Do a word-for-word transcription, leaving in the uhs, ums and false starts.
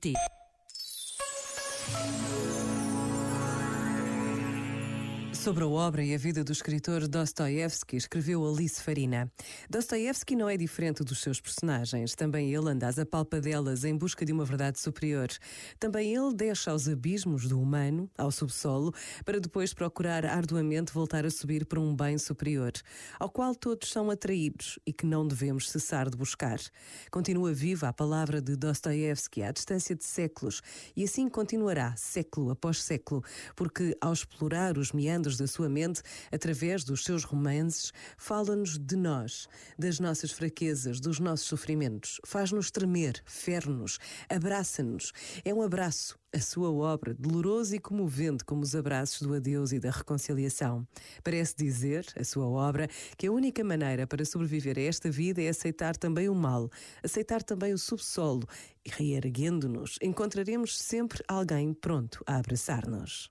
ponto p t. Sobre a obra e a vida do escritor Dostoiévski, escreveu Alice Farina. Dostoiévski não é diferente dos seus personagens. Também ele anda às apalpadelas em busca de uma verdade superior. Também ele deixa aos abismos do humano, ao subsolo, para depois procurar arduamente voltar a subir para um bem superior, ao qual todos são atraídos e que não devemos cessar de buscar. Continua viva a palavra de Dostoiévski à distância de séculos, e assim continuará, século após século, porque ao explorar os meandros da sua mente, através dos seus romances, fala-nos de nós, das nossas fraquezas, dos nossos sofrimentos, faz-nos tremer, fere-nos, abraça-nos. É um abraço, a sua obra, doloroso e comovente como os abraços do adeus e da reconciliação. Parece dizer, a sua obra, que a única maneira para sobreviver a esta vida é aceitar também o mal, aceitar também o subsolo, e reerguendo-nos, encontraremos sempre alguém pronto a abraçar-nos.